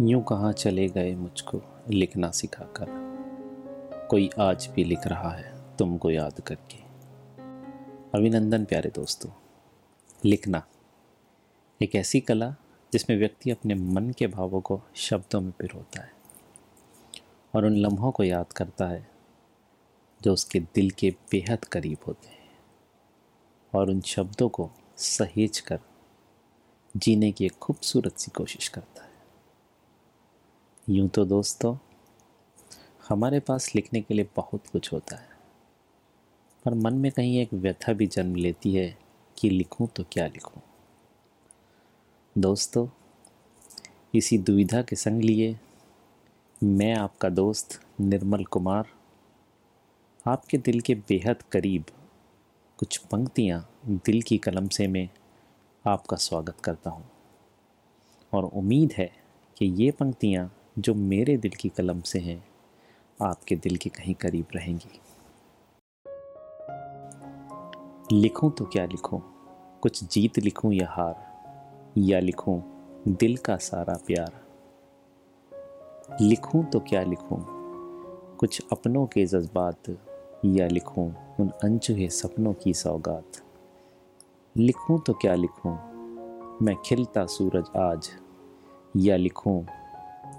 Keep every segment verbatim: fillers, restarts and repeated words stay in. यूं कहाँ चले गए मुझको लिखना सिखाकर, कोई आज भी लिख रहा है तुमको याद करके। अभिनंदन प्यारे दोस्तों। लिखना एक ऐसी कला जिसमें व्यक्ति अपने मन के भावों को शब्दों में पिरोता है और उन लम्हों को याद करता है जो उसके दिल के बेहद करीब होते हैं, और उन शब्दों को सहेज कर जीने की एक खूबसूरत सी कोशिश करता है। यूँ तो दोस्तों हमारे पास लिखने के लिए बहुत कुछ होता है, पर मन में कहीं एक व्यथा भी जन्म लेती है कि लिखूं तो क्या लिखूं। दोस्तों इसी दुविधा के संग लिए मैं आपका दोस्त निर्मल कुमार आपके दिल के बेहद करीब कुछ पंक्तियाँ दिल की कलम से मैं आपका स्वागत करता हूँ, और उम्मीद है कि ये पंक्तियाँ जो मेरे दिल की कलम से हैं आपके दिल के कहीं करीब रहेंगी। लिखूं तो क्या लिखूं, कुछ जीत लिखूं या हार, या लिखूं दिल का सारा प्यार। लिखूं तो क्या लिखूं, कुछ अपनों के जज्बात, या लिखूं उन अनछुए सपनों की सौगात। लिखूं तो क्या लिखूं, मैं खिलता सूरज आज, या लिखूं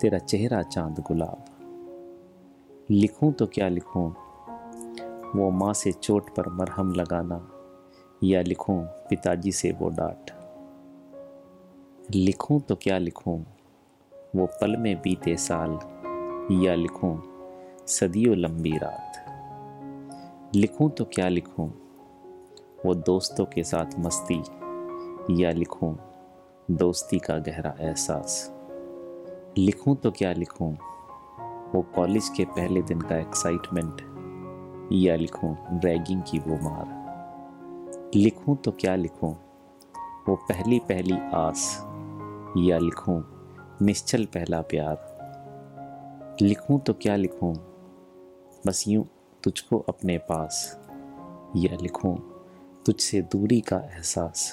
तेरा चेहरा चांद गुलाब। लिखूं तो क्या लिखूं, वो माँ से चोट पर मरहम लगाना, या लिखूं पिताजी से वो डांट। लिखूं तो क्या लिखूं, वो पल में बीते साल, या लिखूं सदियों लंबी रात। लिखूं तो क्या लिखूं, वो दोस्तों के साथ मस्ती, या लिखूं दोस्ती का गहरा एहसास। लिखूं तो क्या लिखूं, वो कॉलेज के पहले दिन का एक्साइटमेंट, या लिखूं रैगिंग की वो मार। लिखूं तो क्या लिखूं, वो पहली पहली आस, या लिखूं निश्चल पहला प्यार। लिखूं तो क्या लिखूं, बस यूं तुझको अपने पास, या लिखूं तुझसे दूरी का एहसास।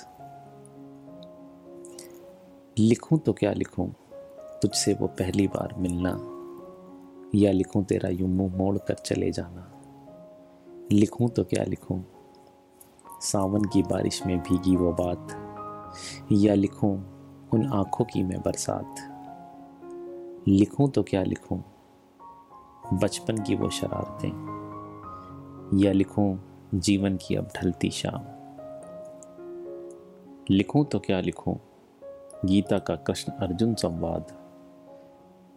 लिखूं तो क्या लिखूं, तुझसे वो पहली बार मिलना, या लिखूं तेरा यूं मुँह मोड़ कर चले जाना। लिखूं तो क्या लिखूं, सावन की बारिश में भीगी वो बात, या लिखूं उन आँखों की मैं बरसात। लिखूं तो क्या लिखूं, बचपन की वो शरारतें, या लिखूं जीवन की अब ढलती शाम। लिखूं तो क्या लिखूं, गीता का कृष्ण अर्जुन संवाद,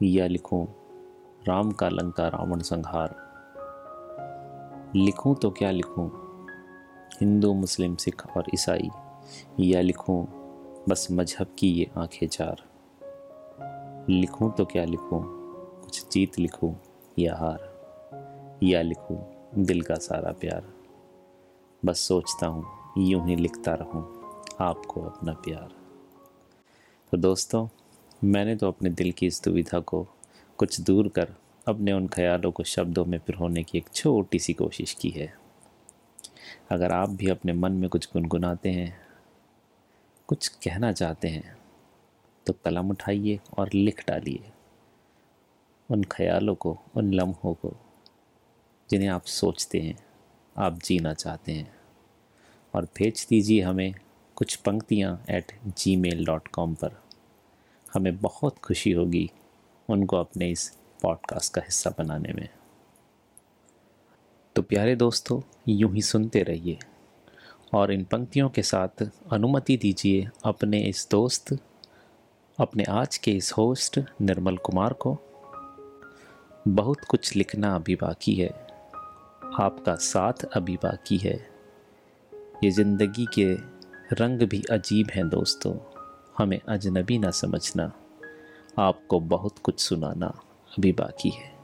या लिखूं राम का लंका रावण संहार। लिखूं तो क्या लिखूं, हिंदू मुस्लिम सिख और ईसाई, या लिखूं बस मजहब की ये आंखें चार। लिखूं तो क्या लिखूं, कुछ जीत लिखूं या हार, या लिखूं दिल का सारा प्यार। बस सोचता हूँ यूं ही लिखता रहूँ आपको अपना प्यार। तो दोस्तों मैंने तो अपने दिल की इस दुविधा को कुछ दूर कर अपने उन ख्यालों को शब्दों में पिरोने की एक छोटी सी कोशिश की है। अगर आप भी अपने मन में कुछ गुनगुनाते हैं, कुछ कहना चाहते हैं, तो कलम उठाइए और लिख डालिए उन ख्यालों को, उन लम्हों को जिन्हें आप सोचते हैं, आप जीना चाहते हैं, और भेज दीजिए हमें कुछ पंक्तियाँ at Gmail dot com पर। हमें बहुत खुशी होगी उनको अपने इस पॉडकास्ट का हिस्सा बनाने में। तो प्यारे दोस्तों यूं ही सुनते रहिए, और इन पंक्तियों के साथ अनुमति दीजिए अपने इस दोस्त, अपने आज के इस होस्ट निर्मल कुमार को। बहुत कुछ लिखना अभी बाकी है, आपका साथ अभी बाकी है। ये ज़िंदगी के रंग भी अजीब हैं दोस्तों, हमें अजनबी ना समझना, आपको बहुत कुछ सुनाना अभी बाकी है।